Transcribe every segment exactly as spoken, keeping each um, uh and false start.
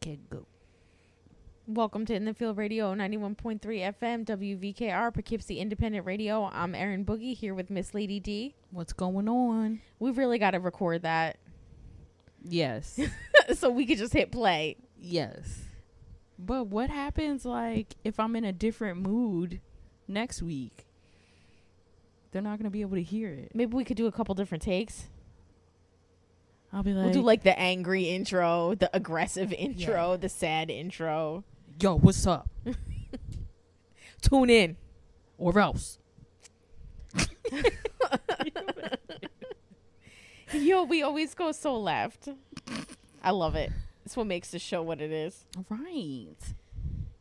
can go. Welcome to In the Field Radio, ninety-one point three F M, W V K R, Poughkeepsie Independent Radio. I'm Erin Boogie here with Miss Lady D. What's going on? We've really got to record that. Yes. So we could just hit play. Yes. But what happens, like, if I'm in a different mood next week? They're not going to be able to hear it. Maybe we could do a couple different takes. I'll be like... We'll do, like, the angry intro, the aggressive intro, yeah. the sad intro. Yo, what's up? Tune in. Or else. Yo, we always go so left. I love it. It's what makes the show what it is. Right.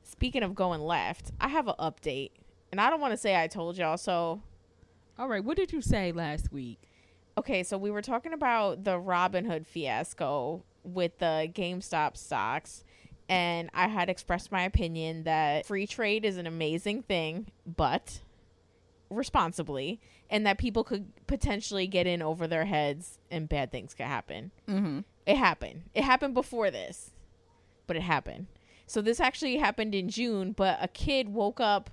Speaking of going left, I have an update. And I don't want to say I told y'all, so... All right, what did you say last week? Okay, so we were talking about the Robin Hood fiasco with the GameStop stocks, and I had expressed my opinion that free trade is an amazing thing, but responsibly, and that people could potentially get in over their heads and bad things could happen. Mm-hmm. It happened. It happened before this, but it happened. So this actually happened in June, but a kid woke up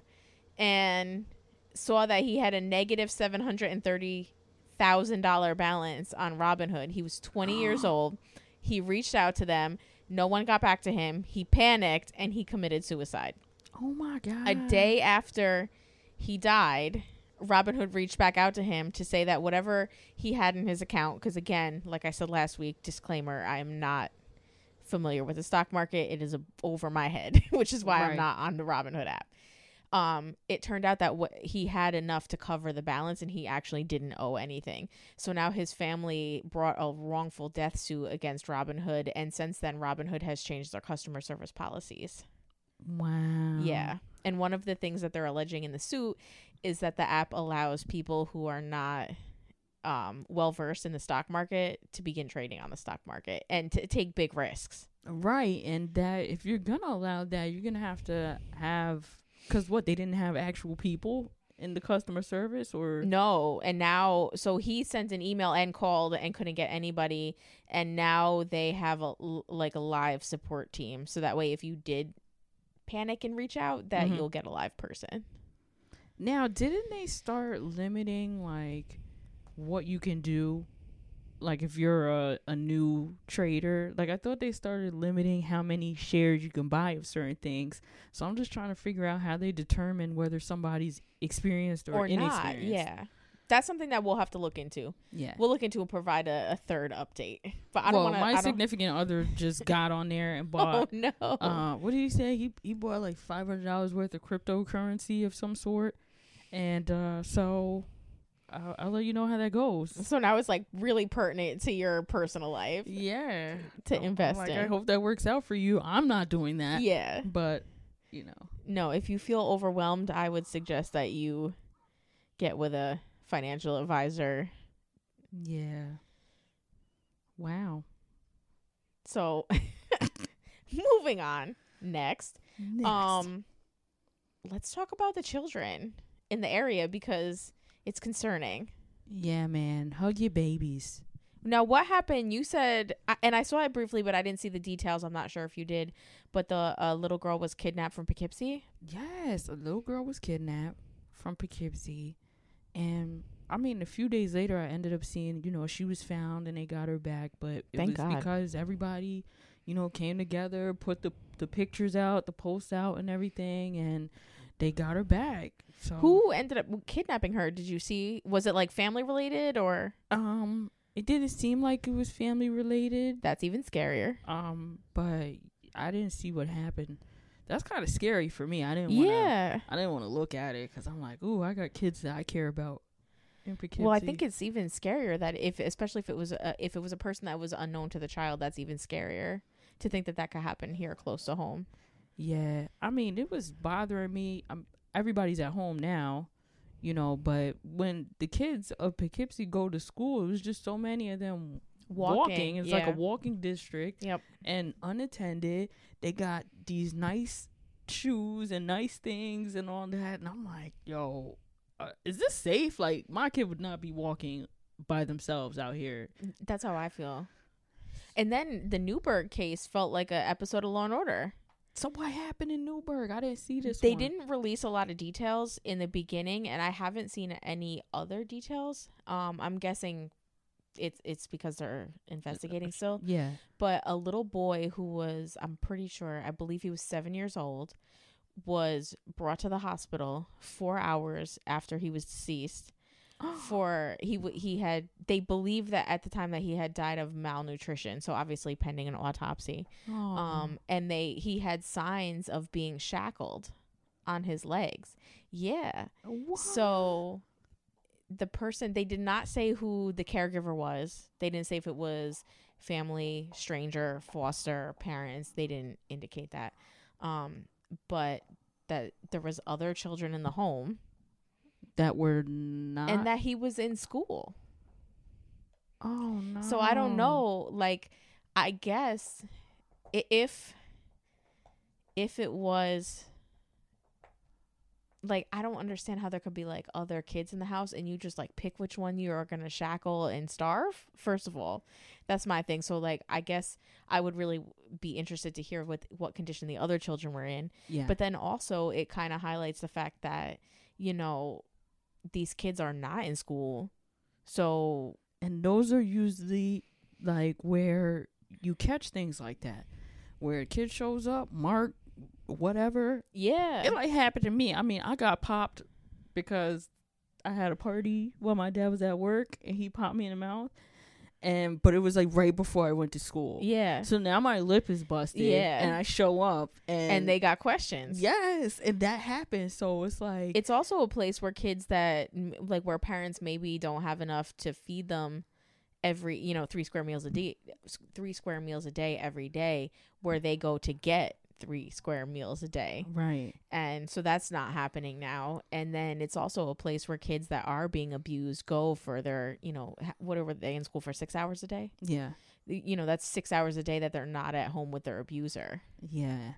and saw that he had a negative seven hundred thirty thousand dollars balance on Robinhood. He was twenty years old. He reached out to them. No one got back to him. He panicked and he committed suicide. Oh my God. A day after he died, Robinhood reached back out to him to say that whatever he had in his account, because again, like I said last week, disclaimer, I am not familiar with the stock market. It is a, over my head, which is why right. I'm not on the Robinhood app. Um, it turned out that what he had enough to cover the balance and he actually didn't owe anything. So now his family brought a wrongful death suit against Robinhood. And since then, Robinhood has changed their customer service policies. Wow. Yeah. And one of the things that they're alleging in the suit is that the app allows people who are not um, well-versed in the stock market to begin trading on the stock market and to take big risks. Right. And that if you're going to allow that, you're going to have to have... Because what, they didn't have actual people in the customer service or? No. And now, so he sent an email and called and couldn't get anybody. And now they have a, like a live support team. So that way, if you did panic and reach out, that mm-hmm. you'll get a live person. Now, didn't they start limiting like what you can do? Like if you're a, a new trader, like I thought they started limiting how many shares you can buy of certain things. So I'm just trying to figure out how they determine whether somebody's experienced or, or inexperienced. Not. Yeah. That's something that we'll have to look into. Yeah. We'll look into and provide a, a third update. But I well, don't want to. My significant other just got on there and bought. Oh, no. Uh, what did he say? He, he bought like five hundred dollars worth of cryptocurrency of some sort. And uh, so... I'll, I'll let you know how that goes. So now it's like really pertinent to your personal life. Yeah. To I'm, invest I'm like, in. I hope that works out for you. I'm not doing that. Yeah. But, you know. No, if you feel overwhelmed, I would suggest that you get with a financial advisor. Yeah. Wow. So moving on. Next. Next. Um, let's talk about the children in the area because... It's concerning. Yeah, man. Hug your babies. Now, what happened? You said, and I saw it briefly, but I didn't see the details. I'm not sure if you did, but the uh, little girl was kidnapped from Poughkeepsie. Yes, a little girl was kidnapped from Poughkeepsie. And, I mean, a few days later, I ended up seeing, you know, she was found and they got her back. But it Thank was God. Because everybody, you know, came together, put the, the pictures out, the posts out and everything. And they got her back. So who ended up kidnapping her? Did you see? Was it like family related or? Um, it didn't seem like it was family related. That's even scarier. Um, but I didn't see what happened. That's kind of scary for me. I didn't. Wanna, yeah. I didn't want to look at it because I'm like, ooh, I got kids that I care about. In well, I think it's even scarier that if, especially if it was a, if it was a person that was unknown to the child, that's even scarier to think that that could happen here close to home. Yeah, I mean, it was bothering me. Um, everybody's at home now, you know, but when the kids of Poughkeepsie go to school, it was just so many of them walking. walking. It's yeah. like a walking district. Yep. And unattended. They got these nice shoes and nice things and all that. And I'm like, yo, uh, is this safe? Like, my kid would not be walking by themselves out here. That's how I feel. And then the Newburgh case felt like an episode of Law and Order. So what happened in Newburgh? I didn't see this. They one. didn't release a lot of details in the beginning, and I haven't seen any other details. Um, I'm guessing it's it's because they're investigating still. Yeah. But a little boy who was, I'm pretty sure, I believe he was seven years old, was brought to the hospital four hours after he was deceased. For he he had they believed that at the time that he had died of malnutrition, so obviously pending an autopsy. Aww. um and they he had signs of being shackled on his legs. Yeah. What? So the person, they did not say who the caregiver was. They didn't say if it was family, stranger, foster parents. They didn't indicate that, um but that there was other children in the home that were not, and that he was in school. Oh no! So I don't know. Like, I guess if if it was like, I don't understand how there could be like other kids in the house, and you just like pick which one you are gonna shackle and starve. First of all, that's my thing. So like, I guess I would really be interested to hear what what condition the other children were in. Yeah. But then also, it kind of highlights the fact that, you know, these kids are not in school. So, and those are usually like where you catch things like that, where a kid shows up, marked, whatever. Yeah. It like happened to me. I mean, I got popped because I had a party while my dad was at work, and he popped me in the mouth. And but it was like right before I went to school. Yeah. So now my lip is busted. Yeah. And I show up, and and they got questions. Yes. And that happened. So it's like, it's also a place where kids that like where parents maybe don't have enough to feed them every, you know, three square meals a day, three square meals a day every day, where they go to get three square meals a day. Right. And so that's not happening now. And then it's also a place where kids that are being abused go for their, you know, what were they in school for, six hours a day? Yeah. You know, that's six hours a day that they're not at home with their abuser. Yeah.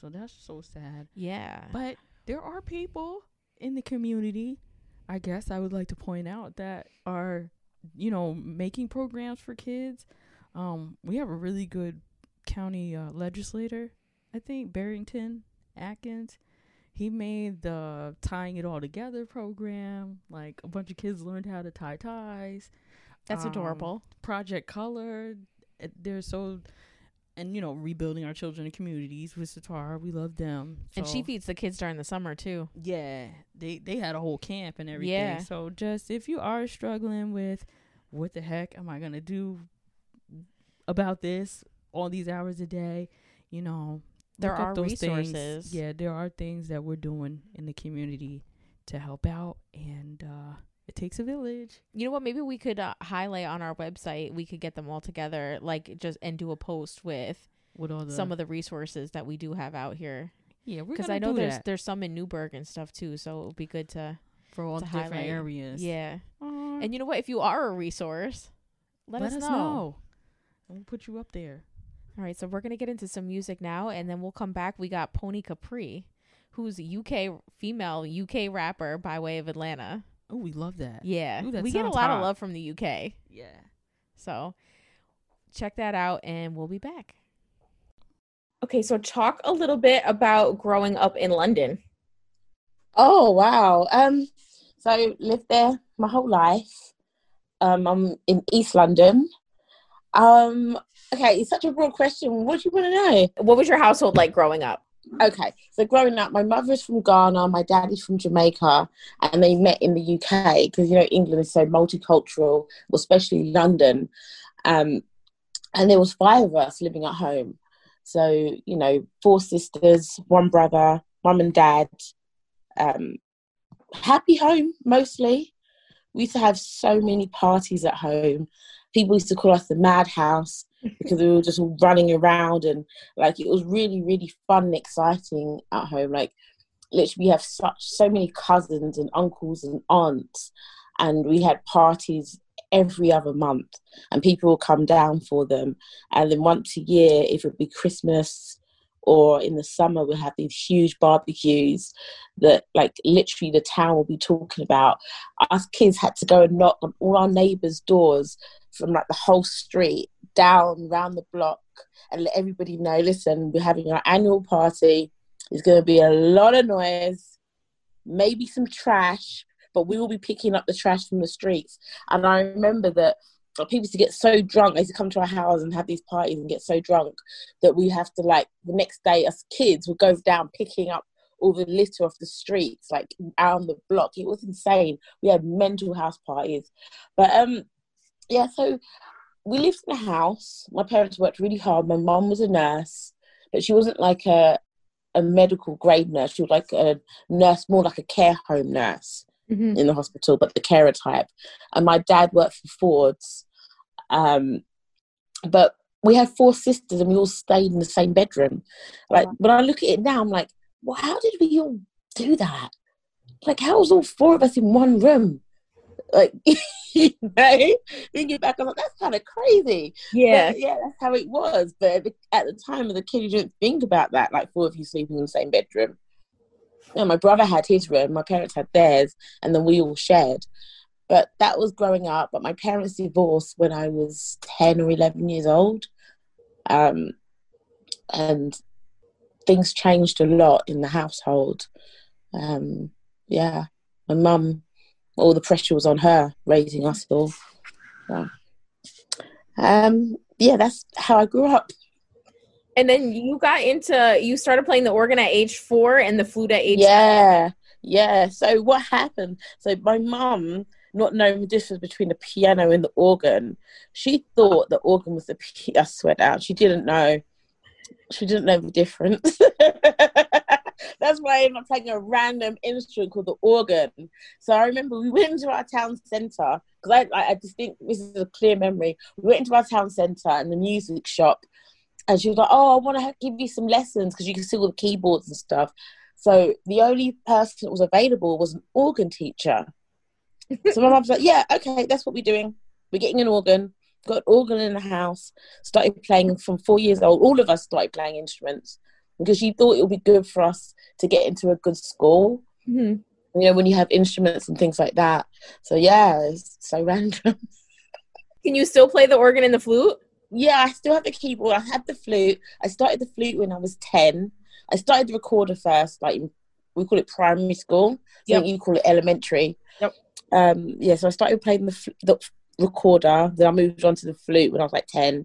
So that's so sad. Yeah. But there are people in the community, I guess I would like to point out, that are, you know, making programs for kids. Um, we have a really good county uh, legislator, I think, Barrington Atkins. He made the Tying It All Together program. Like, a bunch of kids learned how to tie ties. That's um, adorable. Project Color. They're so, and you know, rebuilding our children and communities with Satara. We love them. So, and she feeds the kids during the summer too. Yeah. They, they had a whole camp and everything. Yeah. So just, if you are struggling with what the heck am I going to do about this, all these hours a day, you know, there are those resources. Things. Yeah, there are things that we're doing in the community to help out, and uh, it takes a village. You know what? Maybe we could uh, highlight on our website. We could get them all together, like just and do a post with with all the, some of the resources that we do have out here. Yeah, we're because I know do there's that. there's some in Newburgh and stuff too. So it would be good to for all to the highlight. different areas. Yeah, um, and you know what? If you are a resource, let, let us, us know. know. We'll put you up there. All right, so we're going to get into some music now, and then we'll come back. We got Pony Capri, who's a U K female U K rapper by way of Atlanta. Oh, we love that. Yeah. Ooh, that we get a lot hot. of love from the U K. Yeah. So check that out, and we'll be back. Okay, so talk a little bit about growing up in London. Oh, wow. Um, so I lived there my whole life. Um, I'm in East London. Um... Okay, it's such a broad question. What do you want to know? What was your household like growing up? Okay, so growing up, my mother's from Ghana, my daddy's from Jamaica, and they met in the U K because, you know, England is so multicultural, especially London. Um, and there was five of us living at home. So, you know, four sisters, one brother, mum and dad. Um, happy home, mostly. We used to have so many parties at home. People used to call us the madhouse because we were just running around, and like it was really, really fun and exciting at home. Like, literally, we have such so many cousins and uncles and aunts, and we had parties every other month, and people would come down for them. And then once a year, if it would be Christmas or in the summer we'll have these huge barbecues that like literally the town will be talking about. Us kids had to go and knock on all our neighbours' doors from like the whole street down round the block and let everybody know, listen, we're having our annual party. There's going to be a lot of noise, maybe some trash, but we will be picking up the trash from the streets. And I remember that people used to get so drunk. They used to come to our house and have these parties and get so drunk that we have to, like, the next day us kids would go down picking up all the litter off the streets, like, down the block. It was insane. We had mental house parties. But, um, yeah, so we lived in a house. My parents worked really hard. My mum was a nurse, but she wasn't, like, a, a medical grade nurse. She was, like, a nurse, more like a care home nurse. Mm-hmm. In the hospital, but the carer type. And my dad worked for Ford's, um but we had four sisters and we all stayed in the same bedroom. Like, wow. When I look at it now, I'm like, well, how did we all do that? Like, how was all four of us in one room? Like, you know, thinking back, I'm like, that's kind of crazy. Yeah, but yeah, that's how it was. But at the, at the time of the kid, you didn't think about that. Like, four of you sleeping in the same bedroom. No, my brother had his room, my parents had theirs, and then we all shared. But that was growing up. But my parents divorced when I was ten or eleven years old. Um, and things changed a lot in the household. Um, yeah, my mum, all the pressure was on her, raising us all. So, um, yeah, that's how I grew up. And then you got into, you started playing the organ at age four and the flute at age Yeah, seven. Yeah. So what happened? So my mum, not knowing the difference between the piano and the organ, she thought the organ was the piano. I swear down. She didn't know. She didn't know the difference. That's why I ended up playing a random instrument called the organ. So I remember we went into our town centre, because I, I just think this is a clear memory. We went into our town centre and the music shop. And she was like, oh, I want to give you some lessons because you can see all the keyboards and stuff. So the only person that was available was an organ teacher. So my mum's like, yeah, okay, that's what we're doing. We're getting an organ. Got an organ in the house. Started playing from four years old. All of us started playing instruments because she thought it would be good for us to get into a good school. Mm-hmm. You know, when you have instruments and things like that. So, yeah, it's so random. Can you still play the organ and the flute? Yeah, I still have the keyboard. I had the flute. I started the flute when I was ten. I started the recorder first, like we call it primary school. Yep. I think you call it elementary. Yep. Um, yeah, so I started playing the, fl- the recorder. Then I moved on to the flute when I was like ten.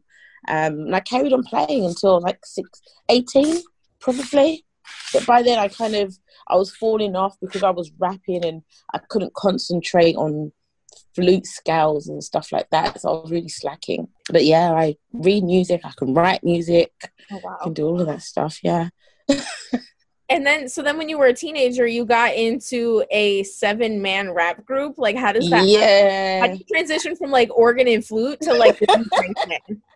Um, and I carried on playing until like six, eighteen, probably. But by then I kind of, I was falling off because I was rapping and I couldn't concentrate on flute scales and stuff like that, so I was really slacking. But yeah, I read music, I can write music. Oh, wow. I can do all of that stuff. Yeah. And then so then when you were a teenager, you got into a seven man rap group. Like, how does that yeah happen? How do you transition from like organ and flute to like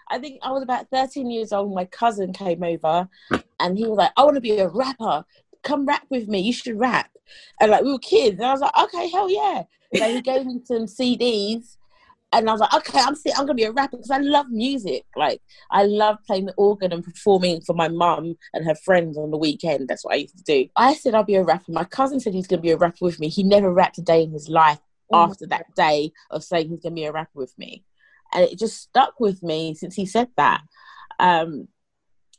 I think I was about thirteen years old. My cousin came over and he was like, I want to be a rapper, come rap with me, you should rap. And like, we were kids and I was like, okay, hell yeah. So he gave me some C Ds and I was like, okay, I'm I'm going to be a rapper because I love music. Like, I love playing the organ and performing for my mum and her friends on the weekend. That's what I used to do. I said I'll be a rapper. My cousin said he's going to be a rapper with me. He never rapped a day in his life oh after that day of saying he's going to be a rapper with me. And it just stuck with me since he said that. Um,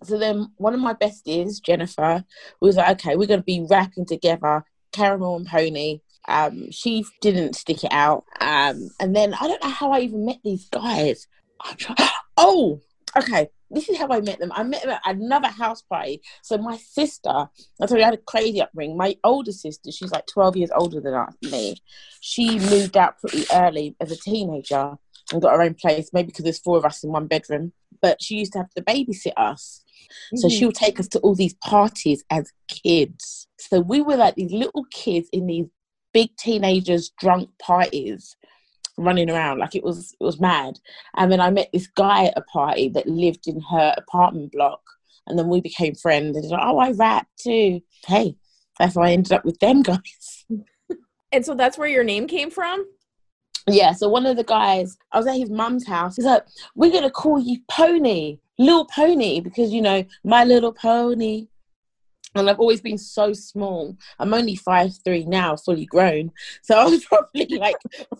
so then one of my besties, Jennifer, was like, okay, we're going to be rapping together, Caramel and Pony. Um, she didn't stick it out. Um, and then I don't know how I even met these guys. I'm trying. Oh, okay. This is how I met them. I met them at another house party. So my sister, I told you I had a crazy upbringing. My older sister, she's like twelve years older than me. She moved out pretty early as a teenager and got her own place, maybe because there's four of us in one bedroom. But she used to have to babysit us. So she would take us to all these parties as kids. So we were like these little kids in these big teenagers drunk parties running around. Like, it was it was mad. And then I met this guy at a party that lived in her apartment block, and then we became friends. And he's like, oh, I rap too. Hey, that's how I ended up with them guys. And so that's where your name came from? Yeah, so one of the guys, I was at his mum's house. He's like, we're gonna call you Pony. Little Pony, because, you know, My Little Pony. And I've always been so small. I'm only five three now, fully grown. So I was probably like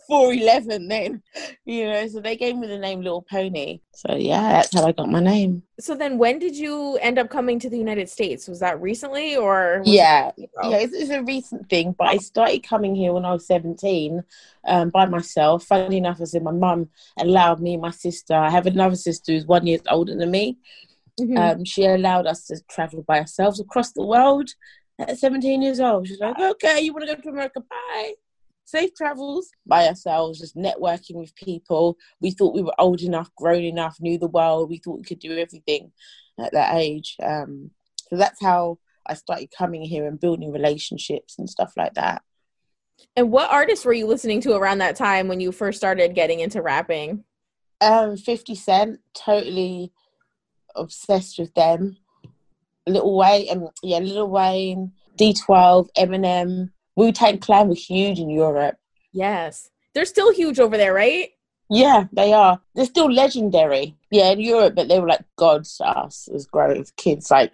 four eleven then, you know. So they gave me the name Little Pony. So, yeah, that's how I got my name. So then when did you end up coming to the United States? Was that recently or? Yeah, it- oh. yeah, it's, it's a recent thing. But I started coming here when I was seventeen um, by myself. Funny enough, I said my mum allowed me and my sister. I have another sister who's one year older than me. Mm-hmm. Um, she allowed us to travel by ourselves across the world at seventeen years old. She's like, okay, you want to go to America? Bye. Safe travels. By ourselves, just networking with people. We thought we were old enough, grown enough, knew the world. We thought we could do everything at that age. Um, so that's how I started coming here and building relationships and stuff like that. And what artists were you listening to around that time when you first started getting into rapping? Um, fifty Cent, totally obsessed with them. Lil Wayne, and yeah, Lil Wayne, D twelve, Eminem, Wu Tang Clan was huge in Europe. Yes, they're still huge over there, right? Yeah, they are. They're still legendary. Yeah, in Europe, but they were like gods to us as growing kids. Like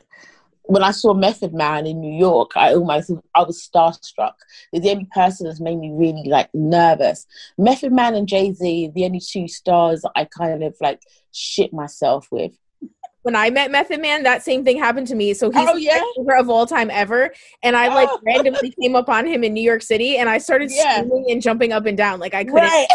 when I saw Method Man in New York, I almost I was starstruck. They're the only person that's made me really like nervous. Method Man and Jay-Z, the only two stars that I kind of like shit myself with. When I met Method Man, that same thing happened to me. So he's oh, yeah? my favorite of all time ever. And I like oh. randomly came up on him in New York City and I started yeah. screaming and jumping up and down. Like I couldn't. Right.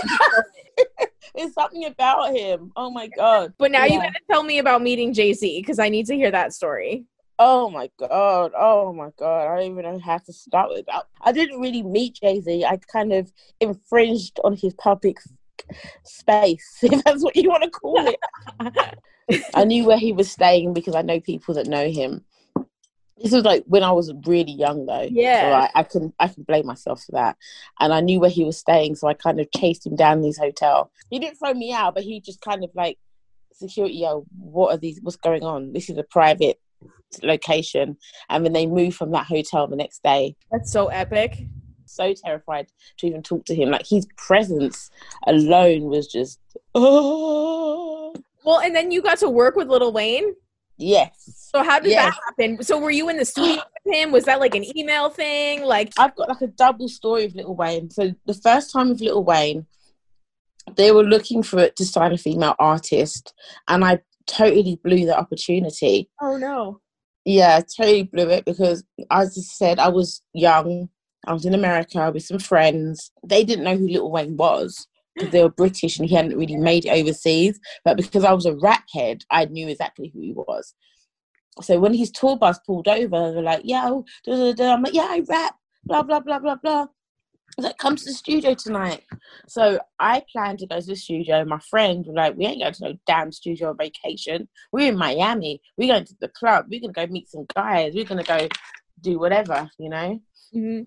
It's something about him. Oh my God. But now yeah. you gotta tell me about meeting Jay-Z because I need to hear that story. Oh my God. Oh my God. I don't even know how to start with that. I didn't really meet Jay-Z. I kind of infringed on his public space, if that's what you want to call it. I knew where he was staying because I know people that know him. This was like when I was really young though. Yeah. So I, I can I can blame myself for that. And I knew where he was staying, so I kind of chased him down his hotel. He didn't throw me out, but he just kind of like, security, yo, what are these, what's going on? This is a private location. And then they moved from that hotel the next day. That's so epic. So terrified to even talk to him. Like his presence alone was just, oh. Well, and then you got to work with Lil Wayne? Yes. So how did yes. that happen? So were you in the studio with him? Was that like an email thing? Like I've got like a double story with Lil Wayne. So the first time with Lil Wayne, they were looking for it to sign a female artist and I totally blew the opportunity. Oh no. Yeah, I totally blew it because as I said, I was young. I was in America with some friends. They didn't know who Lil Wayne was. Because they were British and he hadn't really made it overseas. But because I was a rap head, I knew exactly who he was. So when his tour bus pulled over, they were like, yo, da, da, da. I'm like, yeah, I rap, blah, blah, blah, blah, blah. Like, come to the studio tonight. So I planned to go to the studio. My friend was like, we ain't going to no damn studio on vacation. We're in Miami. We're going to the club. We're going to go meet some guys. We're going to go do whatever, you know? Mm-hmm.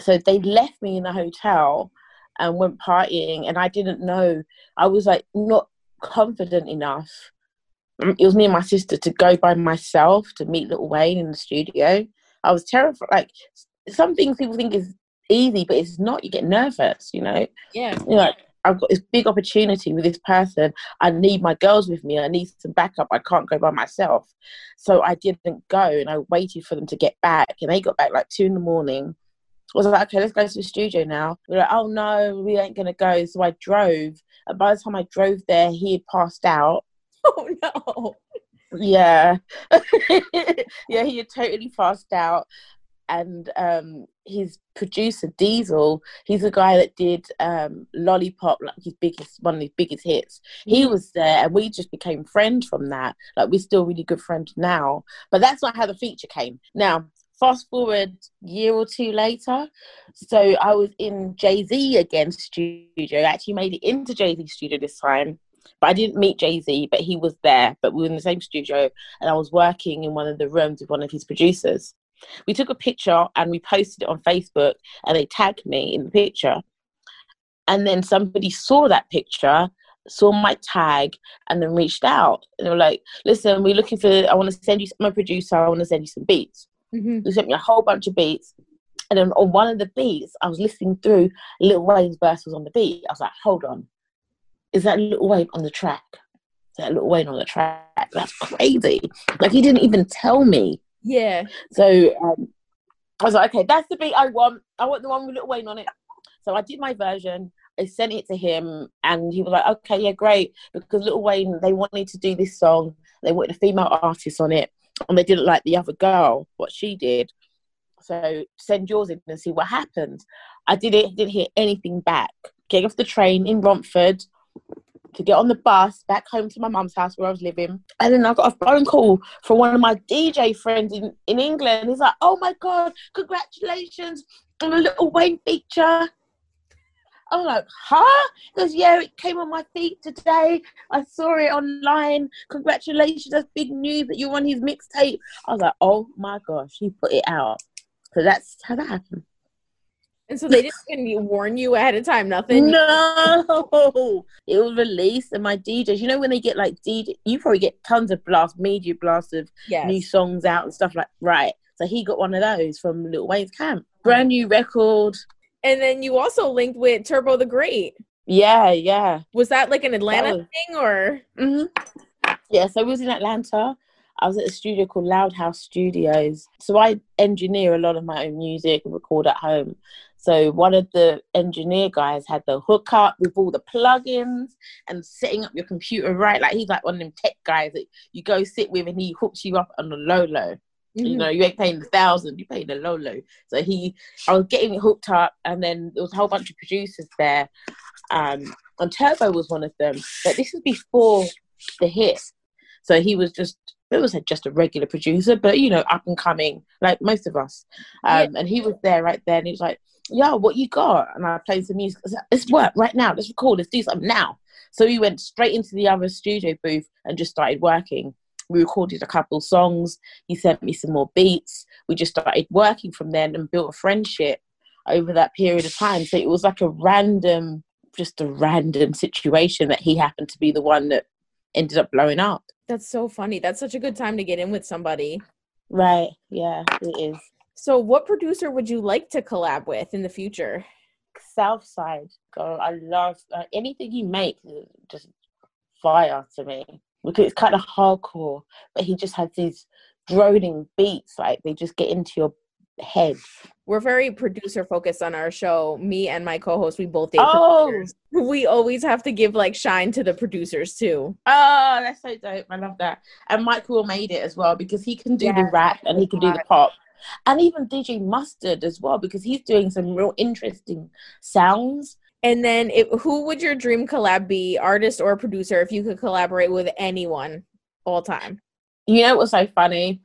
So they left me in the hotel and went partying, and I didn't know. I was like not confident enough. It was me and my sister to go by myself to meet Lil Wayne in the studio. I was terrified. Like some things people think is easy, but it's not. You get nervous, you know. Yeah. You're like, I've got this big opportunity with this person. I need my girls with me. I need some backup. I can't go by myself. So I didn't go, and I waited for them to get back, and they got back like two in the morning. I was like, okay, let's go to the studio now. We're like, oh no, we ain't gonna go. So I drove, and by the time I drove there, he had passed out. Oh no. Yeah. Yeah, he had totally passed out. And um, his producer Diesel, he's the guy that did um, Lollipop, like his biggest, one of his biggest hits. He was there, and we just became friends from that. Like we're still really good friends now. But that's not how the feature came. Now, fast forward a year or two later, so I was in Jay-Z again studio. I actually made it into Jay-Z studio this time, but I didn't meet Jay-Z, but he was there. But we were in the same studio, and I was working in one of the rooms with one of his producers. We took a picture, and we posted it on Facebook, and they tagged me in the picture. And then somebody saw that picture, saw my tag, and then reached out. And they were like, listen, we're looking for, I want to send you, my producer, I want to send you some beats. Mm-hmm. They sent me a whole bunch of beats, and then on one of the beats, I was listening through, Lil Wayne's verse was on the beat. I was like, hold on, is that Lil Wayne on the track? to have Lil Wayne on the track. That's crazy. Like, he didn't even tell me. Yeah. So um, I was like, okay, that's the beat I want. I want the one with Lil Wayne on it. So I did my version. I sent it to him, and he was like, okay, yeah, great. Because Lil Wayne, they wanted to do this song. They wanted a female artist on it, and they didn't like the other girl, what she did. So send yours in and see what happens. I did it, didn't hear anything back. Get off the train in Romford to get on the bus back home to my mum's house where I was living. And then I got a phone call from one of my D J friends in, in England. He's like, oh my God, congratulations on a Lil Wayne feature. I'm like, huh? He goes, yeah, it came on my feed today. I saw it online. Congratulations, that's big news that you're on his mixtape. I was like, oh my gosh, he put it out. So that's how that happened. And so they didn't warn you ahead of time, nothing? No! It was released, and my D Js, you know when they get like D J, you probably get tons of blasts, media blasts of yes. new songs out and stuff like, right. So he got one of those from Lil Wayne's camp. Brand new record. And then you also linked with Turbo the Great. Yeah, yeah. Was that like an Atlanta was, thing or? Mm-hmm. Yeah, so I was in Atlanta. I was at a studio called Loud House Studios. So I engineer a lot of my own music and record at home. So one of the engineer guys had the hookup with all the plugins and setting up your computer right. Like he's like one of them tech guys that you go sit with and he hooks you up on the low-low. You know, you ain't paying the thousand, you're paying the low low. So he, I was getting it hooked up, and then there was a whole bunch of producers there. Um, and Turbo was one of them. But this is before the hit. So he was just, it was just a regular producer, but, you know, up and coming, like most of us. Um, yeah. And he was there right there, and he was like, yo, what you got? And I played some music. I was like, let's work right now. Let's record. Let's do something now. So we went straight into the other studio booth and just started working. We recorded a couple songs. He sent me some more beats. We just started working from then and built a friendship over that period of time. So it was like a random, just a random situation that he happened to be the one that ended up blowing up. That's so funny. That's such a good time to get in with somebody. Right. Yeah, it is. So what producer would you like to collab with in the future? Southside. God, I love uh, anything you make. Just fire to me. Because it's kind of hardcore, but he just has these droning beats, like they just get into your head. We're very producer focused on our show. Me and my co-host, we both date oh. producers. We always have to give like shine to the producers too. Oh, that's so dope. I love that. And Michael made it as well because he can do yeah. the rap and he can do the pop. And even D J Mustard as well because he's doing some real interesting sounds. And then it, who would your dream collab be, artist or producer, if you could collaborate with anyone all time? You know what's so funny?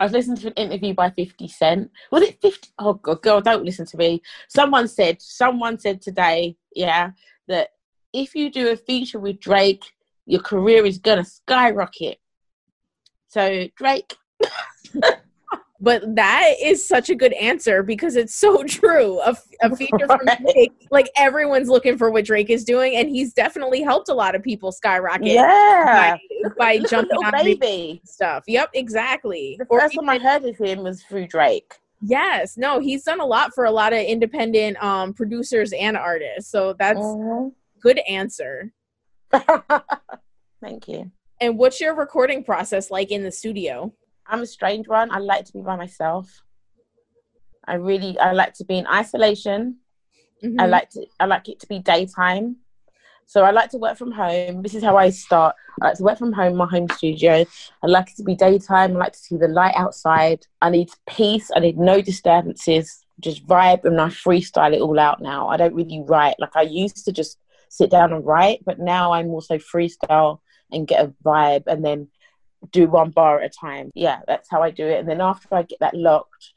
I was listening to an interview by fifty Cent. Was it fifty? Oh, God, girl, don't listen to me. Someone said, someone said today, yeah, that if you do a feature with Drake, your career is going to skyrocket. So, Drake. But that is such a good answer because it's so true. A, a feature from Drake, like everyone's looking for what Drake is doing, and he's definitely helped a lot of people skyrocket. Yeah, by, by jumping on baby stuff. Yep, exactly. The first time I heard of him was through Drake. Yes, no, he's done a lot for a lot of independent um, producers and artists. So that's mm-hmm. a good answer. Thank you. And what's your recording process like in the studio? I'm a strange one. I like to be by myself. I really, I like to be in isolation. Mm-hmm. I like to, I like it to be daytime. So I like to work from home. This is how I start. I like to work from home, my home studio. I like it to be daytime. I like to see the light outside. I need peace. I need no disturbances. Just vibe, and I freestyle it all out now. I don't really write. Like I used to just sit down and write, but now I'm also freestyle and get a vibe and then do one bar at a time. Yeah, that's how I do it. And then after I get that locked,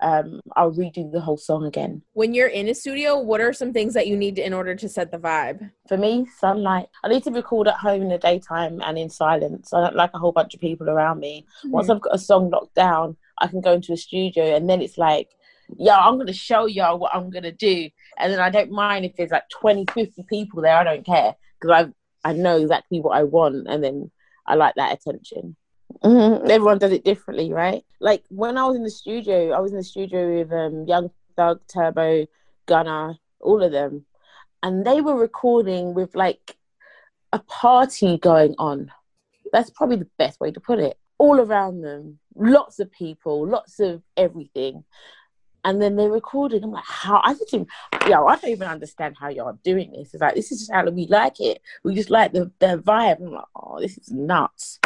um, I'll redo the whole song again. When you're in a studio, what are some things that you need in order to set the vibe? For me, sunlight. I need to record at home in the daytime and in silence. I don't like a whole bunch of people around me. Mm-hmm. Once I've got a song locked down, I can go into a studio and then it's like, yeah, I'm going to show y'all what I'm going to do. And then I don't mind if there's like twenty, fifty people there. I don't care because I I know exactly what I want. And then I like that attention. Mm-hmm. Everyone does it differently, right? Like when I was in the studio, I was in the studio with um, Young Thug, Turbo, Gunna, all of them. And they were recording with like a party going on. That's probably the best way to put it. All around them, lots of people, lots of everything. And then they recorded. I'm like, how? I said to him, yo, I don't even understand how y'all are doing this. It's like, this is just how we like it. We just like the, the vibe. I'm like, oh, this is nuts.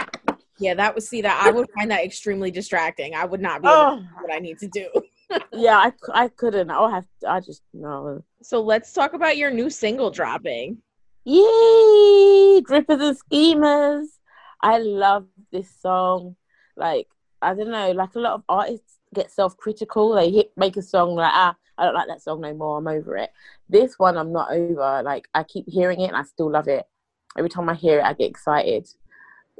Yeah, that was, see, that I would find that extremely distracting. I would not be able oh. to do what I need to do. yeah, I, I couldn't. I'll have to, I just, no. So let's talk about your new single dropping. Yay! Drippers and Schemers. I love this song. Like, I don't know, like a lot of artists get self-critical. They hit, make a song like, ah, I don't like that song no more, I'm over it. This one I'm not over. Like, I keep hearing it and I still love it. Every time I hear it, I get excited.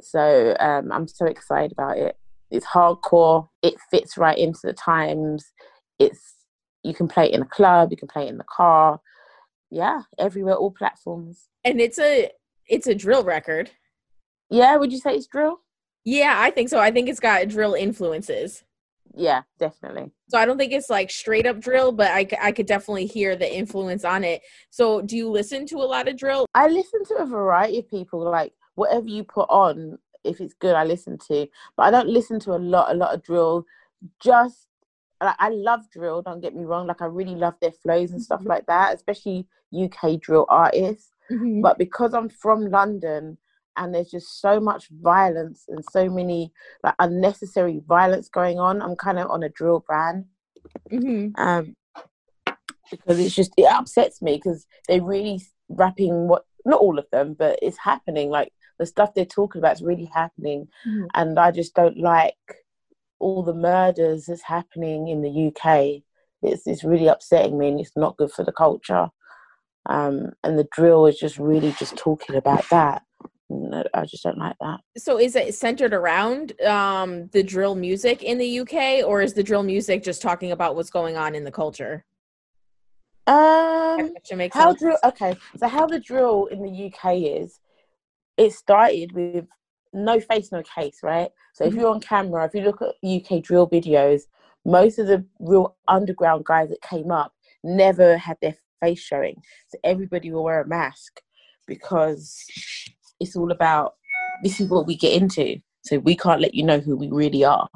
So um, I'm so excited about it. It's hardcore. It fits right into the times. It's, you can play it in a club, you can play it in the car. Yeah, everywhere, all platforms. And it's a it's a drill record. Yeah, would you say it's drill? Yeah, I think so. I think it's got drill influences. Yeah, definitely. So I don't think it's like straight up drill, but I, I could definitely hear the influence on it. So do you listen to a lot of drill? I listen to a variety of people. Like, whatever you put on, if it's good, I listen to. But I don't listen to a lot, a lot of drill. Just, like, I love drill, don't get me wrong. Like, I really love their flows and stuff mm-hmm. like that, especially U K drill artists. Mm-hmm. But because I'm from London, and there's just so much violence and so many like unnecessary violence going on, I'm kind of on a drill brand. Mm-hmm. Um, because it's just, it upsets me because they're really rapping what, not all of them, but it's happening. Like the stuff they're talking about is really happening. Mm-hmm. And I just don't like all the murders that's happening in the U K. It's, it's really upsetting me and it's not good for the culture. Um, and the drill is just really just talking about that. I just don't like that. So is it centered around um, the drill music in the U K, or is the drill music just talking about what's going on in the culture? Um, makes how drill, okay, so how the drill in the U K is, it started with no face, no case, right? So mm-hmm. if you're on camera, if you look at U K drill videos, most of the real underground guys that came up never had their face showing. So everybody will wear a mask because... it's all about, this is what we get into. So we can't let you know who we really are,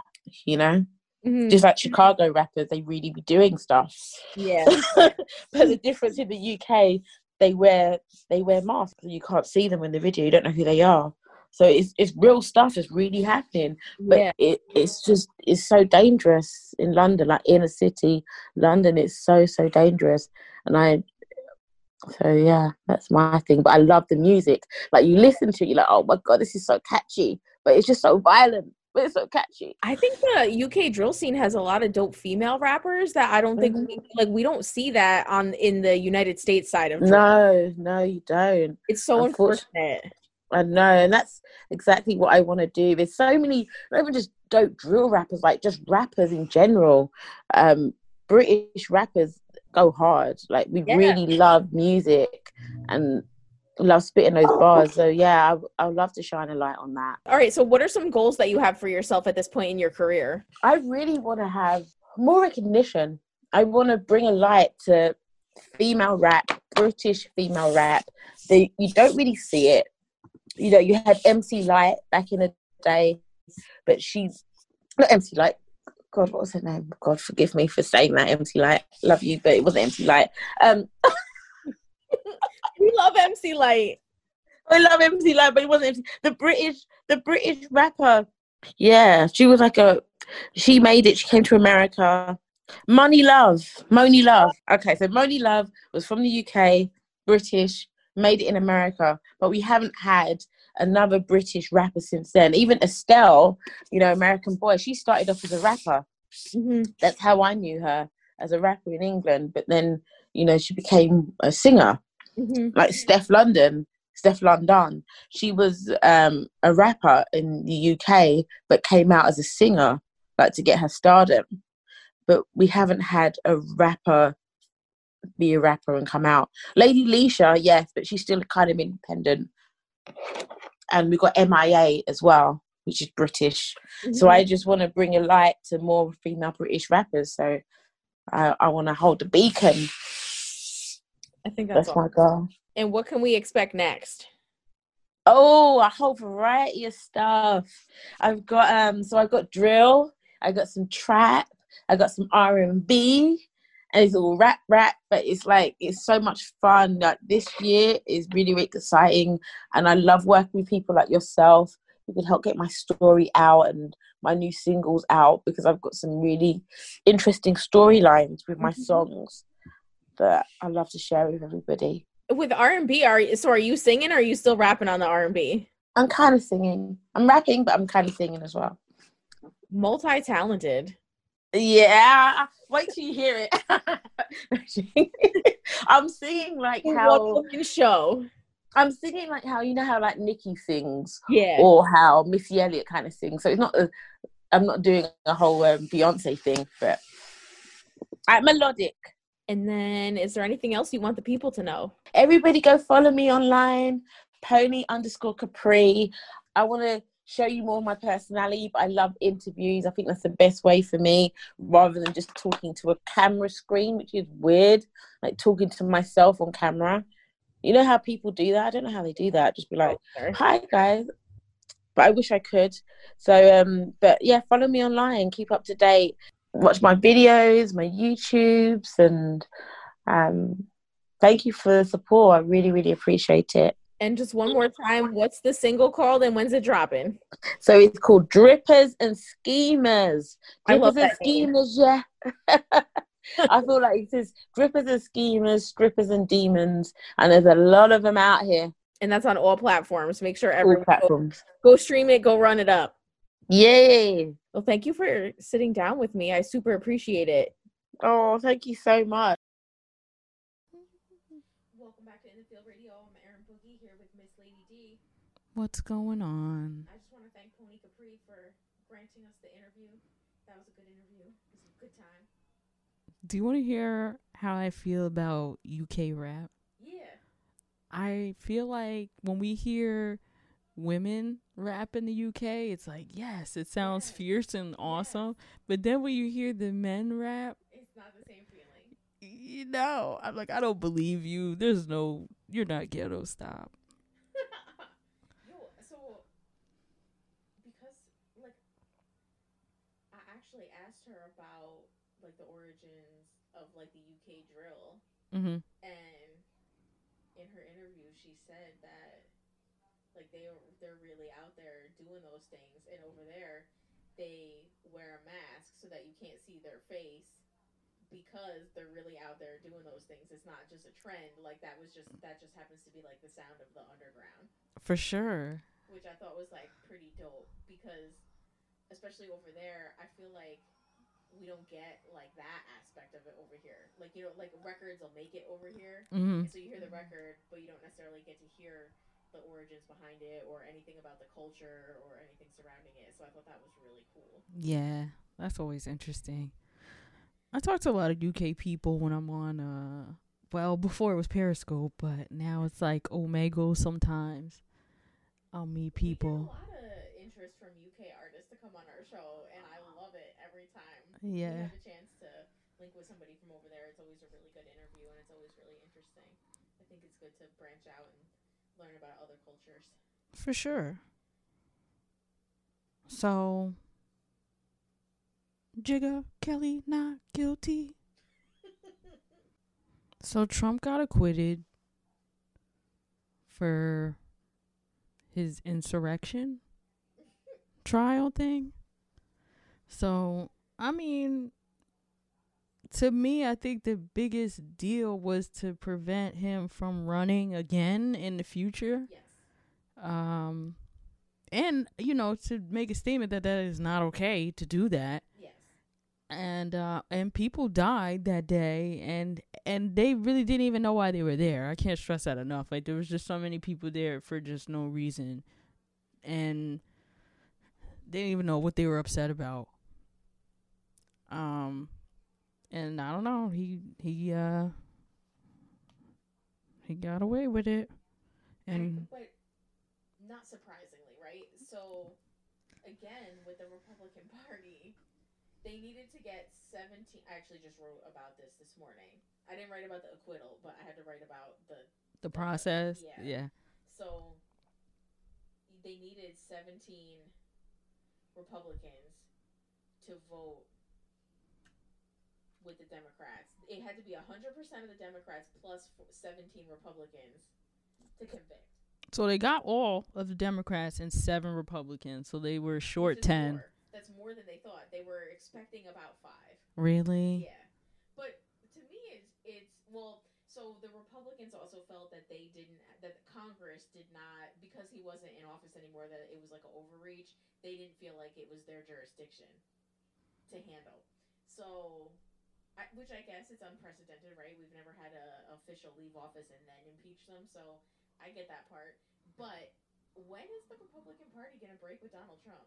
you know? Mm-hmm. Just like Chicago rappers, they really be doing stuff. Yeah. But the difference in the U K, they wear they wear masks. You can't see them in the video. You don't know who they are. So it's it's real stuff that's really happening. But yeah. it, it's just, it's so dangerous in London, like inner city London. It's so, so dangerous. And I... So yeah, that's my thing. But I love the music. Like you listen to it, you're like, oh my God, this is so catchy. But it's just so violent, but it's so catchy. I think the U K drill scene has a lot of dope female rappers that I don't think mm-hmm. we, like we don't see that on in the United States side of drill. No, no, you don't. It's so unfortunate. I know, and that's exactly what I want to do. There's so many, not even just dope drill rappers, like just rappers in general. Um, British rappers go hard, like we yeah. really love music and love spitting those bars. So yeah, I would love to shine a light on that. All right, so what are some goals that you have for yourself at this point in your career? I really want to have more recognition. I want to bring a light to female rap, British female rap. They, you don't really see it. You know, you had M C Lyte back in the day, but she's not M C Lyte. God, what was her name? God, forgive me for saying that, M C Lyte. Love you, but it wasn't M C Lyte. Um, we love M C Lyte. I love M C Lyte, but it wasn't M C... The British, the British rapper. Yeah, she was like a... She made it. She came to America. Monie Love. Monie Love. Okay, so Monie Love was from the U K, British, made it in America, but we haven't had... another British rapper since then. Even Estelle, you know, American boy, she started off as a rapper. Mm-hmm. That's how I knew her, as a rapper in England. But then, you know, she became a singer. Mm-hmm. Like Steph London, Steph London. She was um, a rapper in the U K, but came out as a singer, like to get her stardom. But we haven't had a rapper be a rapper and come out. Lady Leisha, yes, but she's still kind of independent. And we got M I A as well, which is British. Mm-hmm. So I just want to bring a light to more female British rappers. So I, I want to hold a beacon. I think that's, that's awesome. My goal. And what can we expect next? Oh, a whole variety of stuff. I've got um, so I've got drill, I got some trap, I got some R and B, and it's all rap rap. But it's like it's so much fun. Like this year is really, really exciting, and I love working with people like yourself who can help get my story out and my new singles out, because I've got some really interesting storylines with my songs that I love to share with everybody. With R and B, are so are you singing or are you still rapping on the R and B? I'm kind of singing. I'm rapping, but I'm kind of singing as well. Multi-talented. Yeah. Wait till you hear it. I'm singing like how... show. I'm singing like how, you know how like Nicki sings? Yeah. Or how Missy Elliott kind of sings. So it's not... A, I'm not doing a whole um, Beyonce thing, but... I'm melodic. And then is there anything else you want the people to know? Everybody go follow me online, Pony underscore Capri. I want to show you more of my personality, but I love interviews. I think that's the best way for me, rather than just talking to a camera screen, which is weird, like talking to myself on camera. You know how people do that? I don't know how they do that. Just be like, hi, guys. But I wish I could. So, um, but yeah, follow me online. Keep up to date. Watch my videos, my YouTubes, and um, thank you for the support. I really, really appreciate it. And just one more time, what's the single called and when's it dropping? So it's called Drippers and Schemers. Drippers I love and that Schemers, name. Yeah. I feel like it says Drippers and Schemers, Strippers and Demons, and there's a lot of them out here. And that's on all platforms. Make sure everyone platforms. Go, go stream it, go run it up. Yay. Well, thank you for sitting down with me. I super appreciate it. Oh, thank you so much. Welcome back to In the Field Radio. I'm Erin Boogie here with Miss Lady D. What's going on? I just want to thank Pony Capri for granting us the interview. That was a good interview. It was a good time. Do you want to hear how I feel about U K rap? Yeah. I feel like when we hear women rap in the U K, it's like, yes, it sounds yeah. fierce and awesome, yeah. but then when you hear the men rap, it's not the same feeling. You know, I'm like, I don't believe you. There's no, you're not ghetto. Stop. Yo, so because like I actually asked her about like the origins of like the U K drill, mm-hmm. and in her interview, she said that. Like, they, they're really out there doing those things. And over there, they wear a mask so that you can't see their face because they're really out there doing those things. It's not just a trend. Like, that was just, that just happens to be, like, the sound of the underground. For sure. Which I thought was, like, pretty dope because, especially over there, I feel like we don't get, like, that aspect of it over here. Like, you know, like, records will make it over here. Mm-hmm. And so you hear the record, but you don't necessarily get to hear the origins behind it or anything about the culture or anything surrounding it. So I thought that was really cool. Yeah, that's always interesting. I talk to a lot of U K people when I'm on, uh, well, before it was Periscope, but now it's like Omegle sometimes. I'll meet people. We get a lot of interest from U K artists to come on our show, and I love it every time. Yeah. We have a chance to link with somebody from over there. It's always a really good interview, and it's always really interesting. I think it's good to branch out and learn about other cultures. For sure. So, Jigga, Kelly, not guilty. So, Trump got acquitted for his insurrection trial thing. So, I mean, to me, I think the biggest deal was to prevent him from running again in the future. Yes. Um, and, you know, to make a statement that that is not okay to do that. Yes. And uh, and people died that day, and and they really didn't even know why they were there. I can't stress that enough. Like, there was just so many people there for just no reason. And they didn't even know what they were upset about. Um... And I don't know, he he uh he got away with it, and but not surprisingly, right? So again, with the Republican Party, they needed to get seventeen. I actually just wrote about this this morning. I didn't write about the acquittal, but I had to write about the the process. The, yeah. yeah. So they needed seventeen Republicans to vote with the Democrats. It had to be one hundred percent of the Democrats plus seventeen Republicans to convict. So they got all of the Democrats and seven Republicans, so they were short ten. More. That's more than they thought. They were expecting about five. Really? Yeah. But to me, it's, it's well, so the Republicans also felt that they didn't, that Congress did not, because he wasn't in office anymore, that it was like an overreach. They didn't feel like it was their jurisdiction to handle. So, I, which I guess it's unprecedented, right? We've never had an official leave office and then impeach them, so I get that part. But when is the Republican Party going to break with Donald Trump?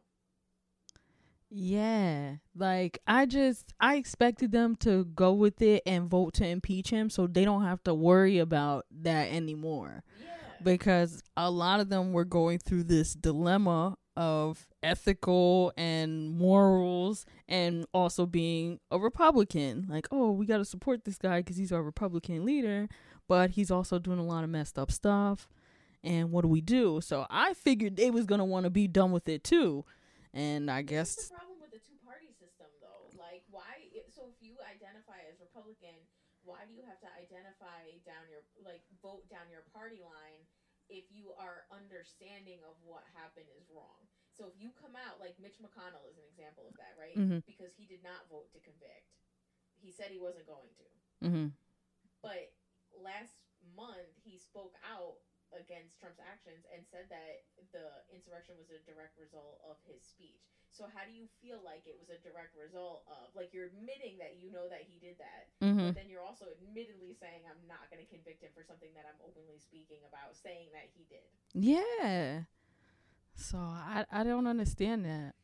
Yeah, like I just I expected them to go with it and vote to impeach him so they don't have to worry about that anymore. Yeah. Because a lot of them were going through this dilemma of ethical and morals and also being a Republican. Like, oh, we got to support this guy because he's our Republican leader, but he's also doing a lot of messed up stuff. And what do we do? So I figured they was going to want to be done with it, too. And I guess that's the problem with the two-party system, though. Like, why? So if you identify as Republican, why do you have to identify down your, like, vote down your party line if you are understanding of what happened is wrong? So if you come out, like Mitch McConnell is an example of that, right? Mm-hmm. Because he did not vote to convict. He said he wasn't going to. Mm-hmm. But last month, he spoke out against Trump's actions and said that the insurrection was a direct result of his speech. So how do you feel like it was a direct result of, like, you're admitting that you know that he did that, mm-hmm. but then you're also admittedly saying I'm not going to convict him for something that I'm openly speaking about, saying that he did. Yeah. So I I don't understand that.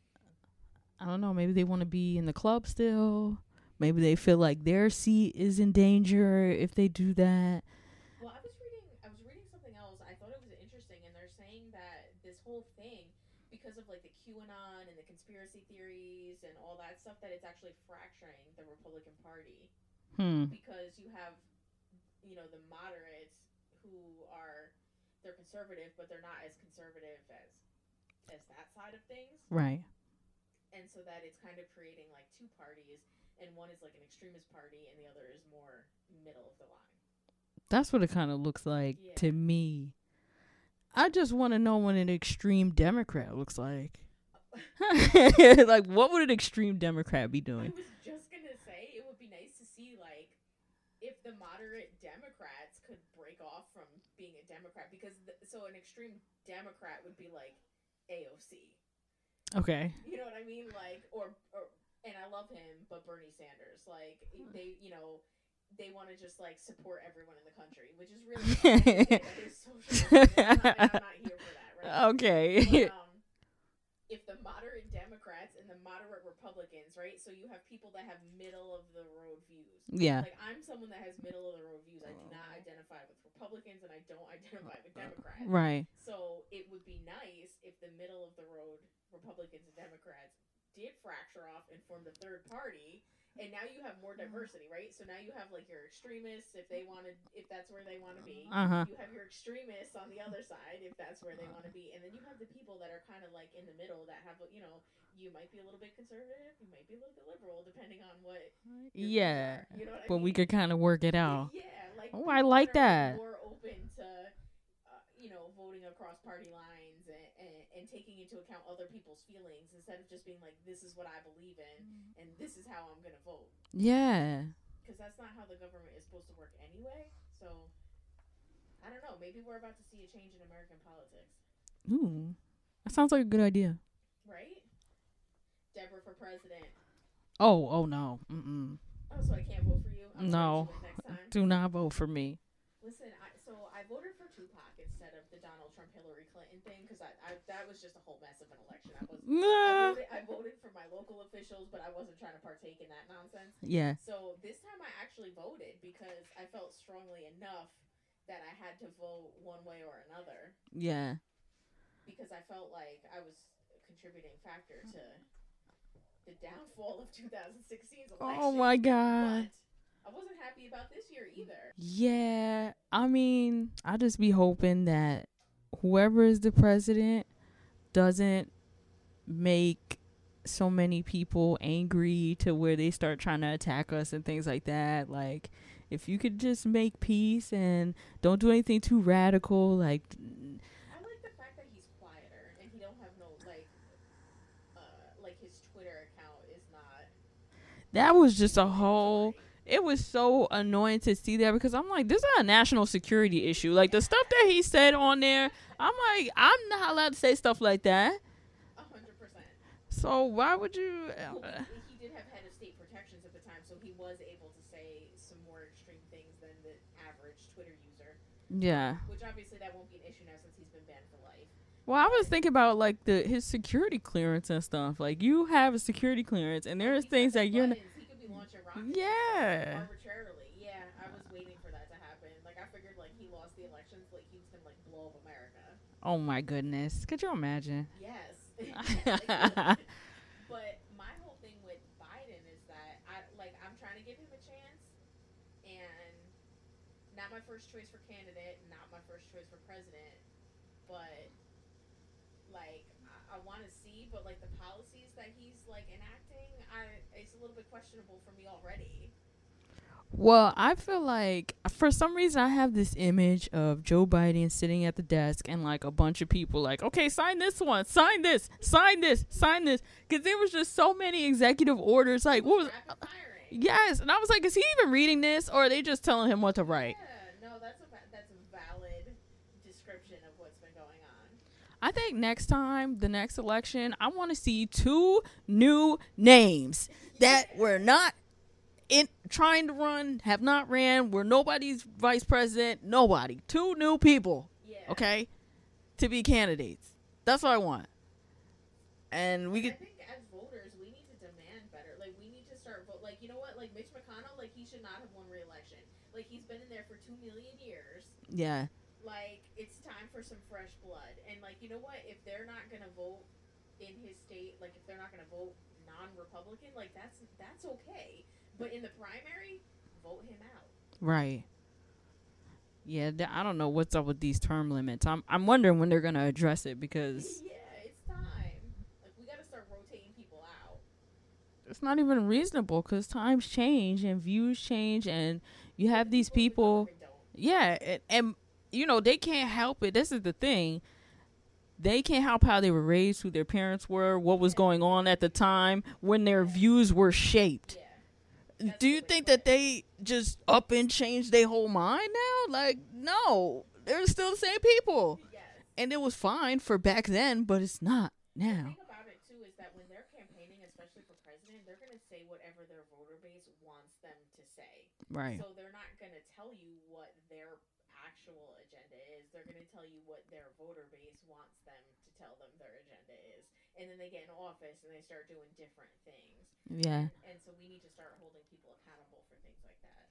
I don't know. Maybe they want to be in the club still. Maybe they feel like their seat is in danger if they do that. Because of like the QAnon and the conspiracy theories and all that stuff, that it's actually fracturing the Republican Party. Hmm. Because you have, you know, the moderates who are, they're conservative, but they're not as conservative as as that side of things. Right. And so that it's kind of creating like two parties, and one is like an extremist party and the other is more middle of the line. That's what it kind of looks like yeah. to me. I just want to know what an extreme Democrat looks like. Like, what would an extreme Democrat be doing? I was just going to say, it would be nice to see, like, if the moderate Democrats could break off from being a Democrat. Because, th- so an extreme Democrat would be, like, A O C. Okay. You know what I mean? Like, or, or and I love him, but Bernie Sanders. Like, hmm. they, you know... they want to just, like, support everyone in the country, which is really socialism. I'm not, I'm not here for that, right? Okay. But, um, if the moderate Democrats and the moderate Republicans, right, so you have people that have middle-of-the-road views. Yeah. Like, I'm someone that has middle-of-the-road views. I do not identify with Republicans, and I don't identify with Democrats. Right. So it would be nice if the middle-of-the-road Republicans and Democrats did fracture off and formed a third party. And now you have more diversity, right? So now you have, like, your extremists, if they want to, if that's where they want to be. Uh-huh. You have your extremists on the other side, if that's where they want to be. And then you have the people that are kind of, like, in the middle that have, you know, you might be a little bit conservative, you might be a little bit liberal, depending on what. Yeah. You know what I but mean? We could kind of work it out. Yeah. Like, oh, I like that. More open to, uh, you know, voting across party lines and, and and taking into account other people's feelings instead of just being like, this is what I believe in and this is how I'm going to vote. Yeah. Because that's not how the government is supposed to work anyway. So, I don't know. Maybe we're about to see a change in American politics. Ooh. That sounds like a good idea. Right? Deborah for president. Oh, oh no. Mm-mm. Oh, so I can't vote for you? I'm no. Next time. Do not vote for me. Listen, I, so I voted for Tupac instead of the Donald Trump Hillary Clinton thing because I, I that was just a whole mess of an election. I was nah. I, voted, I voted for my local officials, but I wasn't trying to partake in that nonsense. Yeah. So this time I actually voted because I felt strongly enough that I had to vote one way or another. Yeah. Because I felt like I was a contributing factor to the downfall of twenty sixteen's election. Oh my God. But I wasn't happy about this year either. Yeah, I mean, I just be hoping that whoever is the president doesn't make so many people angry to where they start trying to attack us and things like that. Like, if you could just make peace and don't do anything too radical, like... I like the fact that he's quieter and he don't have no, like, uh, like his Twitter account is not... That was just a whole... It was so annoying to see that, because I'm like, this is a national security issue. Like, the stuff that he said on there, I'm like, I'm not allowed to say stuff like that. So why would you... Uh, he, he did have head of state protections at the time, so he was able to say some more extreme things than the average Twitter user. Yeah. Which obviously that won't be an issue now since he's been banned for life. Well, I was thinking about, like, the his security clearance and stuff. Like, you have a security clearance, and there's things that you're... N- he could be launching rockets. Yeah. Arbitrarily. Yeah, I was waiting for that to happen. Like, I figured, like, he lost the elections, like, he was going to, like, blow up America. Oh, my goodness. Could you imagine? Yes. But my whole thing with Biden is that I like I'm trying to give him a chance, and not my first choice for candidate, not my first choice for president, but like I, I want to see, but like the policies that he's like enacting, I it's a little bit questionable for me already. Well, I feel like for some reason I have this image of Joe Biden sitting at the desk and like a bunch of people like, okay, sign this one, sign this, sign this, sign this. Because there was just so many executive orders. Like, what was uh, yes. And I was like, is he even reading this, or are they just telling him what to write? Yeah, no, that's a, that's a valid description of what's been going on. I think next time, the next election, I want to see two new names yeah. that were not in trying to run, have not ran, where nobody's vice president, nobody. Two new people, yeah. okay, to be candidates. That's what I want. And we could. I think as voters, we need to demand better. Like, we need to start vote. Like, you know what? Like, Mitch McConnell, like, he should not have won re-election. Like, he's been in there for two million years. Yeah. Like, it's time for some fresh blood. And, like, you know what? If they're not going to vote in his state, like, if they're not going to vote non-Republican, like, that's that's okay. But in the primary, vote him out. Right. Yeah, th- I don't know what's up with these term limits. I'm I'm wondering when they're going to address it, because... yeah, it's time. Like, we got to start rotating people out. It's not even reasonable, because times change and views change, and you have these people... Yeah, and, and, you know, they can't help it. This is the thing. They can't help how they were raised, who their parents were, what was yeah. going on at the time, when their yeah. views were shaped. Yeah. That's Do you think that they just up and change their whole mind now? Like, no, they're still the same people. Yes. And it was fine for back then, but it's not now. The thing about it, too, is that when they're campaigning, especially for president, they're going to say whatever their voter base wants them to say. Right. So they're not going to tell you what their actual agenda is. They're going to tell you what their voter base wants them to tell them their agenda is. And then they get in office and they start doing different things. Yeah. And, and so we need to start holding people accountable for things like that.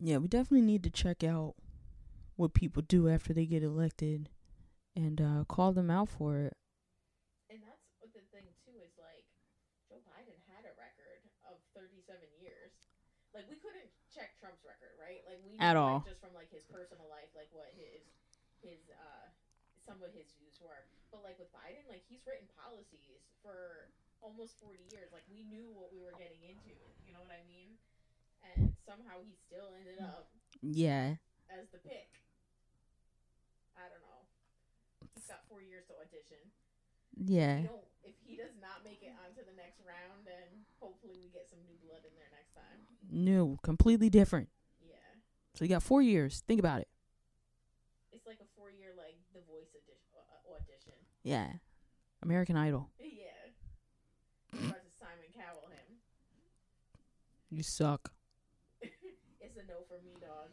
Yeah, we definitely need to check out what people do after they get elected and uh, call them out for it. And that's what the thing, too, is like Joe Biden had a record of thirty-seven years. Like, we couldn't check Trump's record, right? Like, we At all. Just from, like, his personal life, like, what his, his, uh, some of his views were. But, like, with Biden, like, he's written policies for... almost forty years. Like, we knew what we were getting into, you know what I mean? And somehow he still ended up yeah as the pick. I don't know, he's got four years to audition. Yeah, if, if he does not make it onto the next round, then hopefully we get some new blood in there next time. New, completely different. Yeah, so you got four years, think about it. It's like a four year, like The Voice audition. Yeah, American Idol. Yeah. Simon Cowell him. You suck. It's a no for me, dog.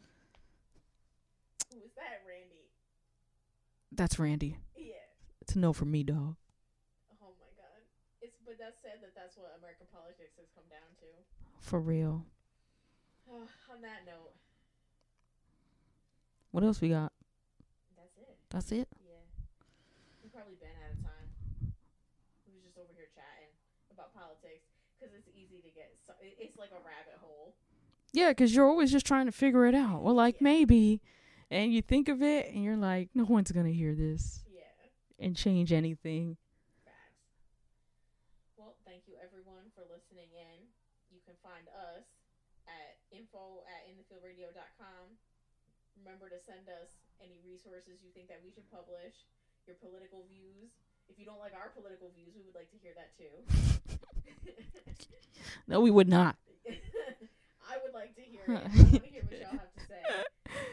Who is that, Randy? That's Randy. Yeah. It's a no for me, dog. Oh my God. It's but that's sad that that's what American politics has come down to. For real. Oh, on that note. What else we got? That's it. That's it? Yeah. We've probably been out of time. We were just over here chatting about politics, because it's easy to get so, it's like a rabbit hole. Yeah, because you're always just trying to figure it out. Well, like yeah. maybe, and you think of it and you're like, no one's gonna hear this. Yeah, and change anything. Well, thank you everyone for listening in. You can find us at info at in the field radio dot com. Remember to send us any resources you think that we should publish, your political views. If you don't like our political views, we would like to hear that too. No, we would not. I would like to hear it. I want to hear what y'all have to say.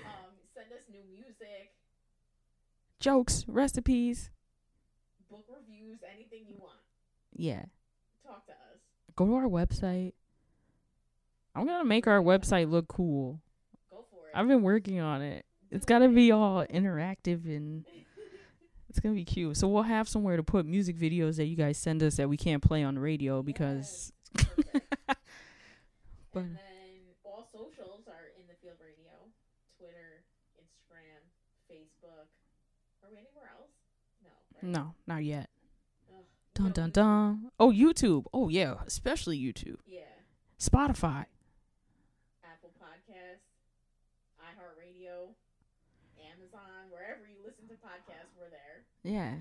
Um, send us new music, jokes, recipes, book reviews, anything you want. Yeah. Talk to us. Go to our website. I'm going to make our website look cool. Go for it. I've been working on it. It's got to be all interactive and it's going to be cute. So we'll have somewhere to put music videos that you guys send us that we can't play on the radio because... Yes. But and then all socials are In the Field Radio. Twitter, Instagram, Facebook. Are we anywhere else? No. Right? No, not yet. Dun, dun, dun. Oh, YouTube. Oh, yeah. Especially YouTube. Yeah. Spotify. Apple Podcasts. iHeartRadio. Amazon. Wherever you listen to podcasts, we're there. Yeah.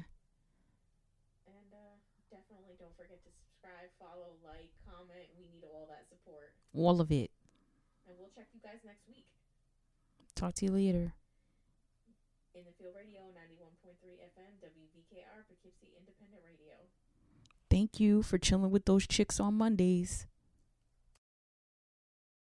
And uh, definitely don't forget to subscribe, follow, like, comment. We need all that support. All of it. And we'll check you guys next week. Talk to you later. In the Field Radio, ninety-one point three F M, W V K R, Poughkeepsie Independent Radio. Thank you for chilling with those chicks on Mondays.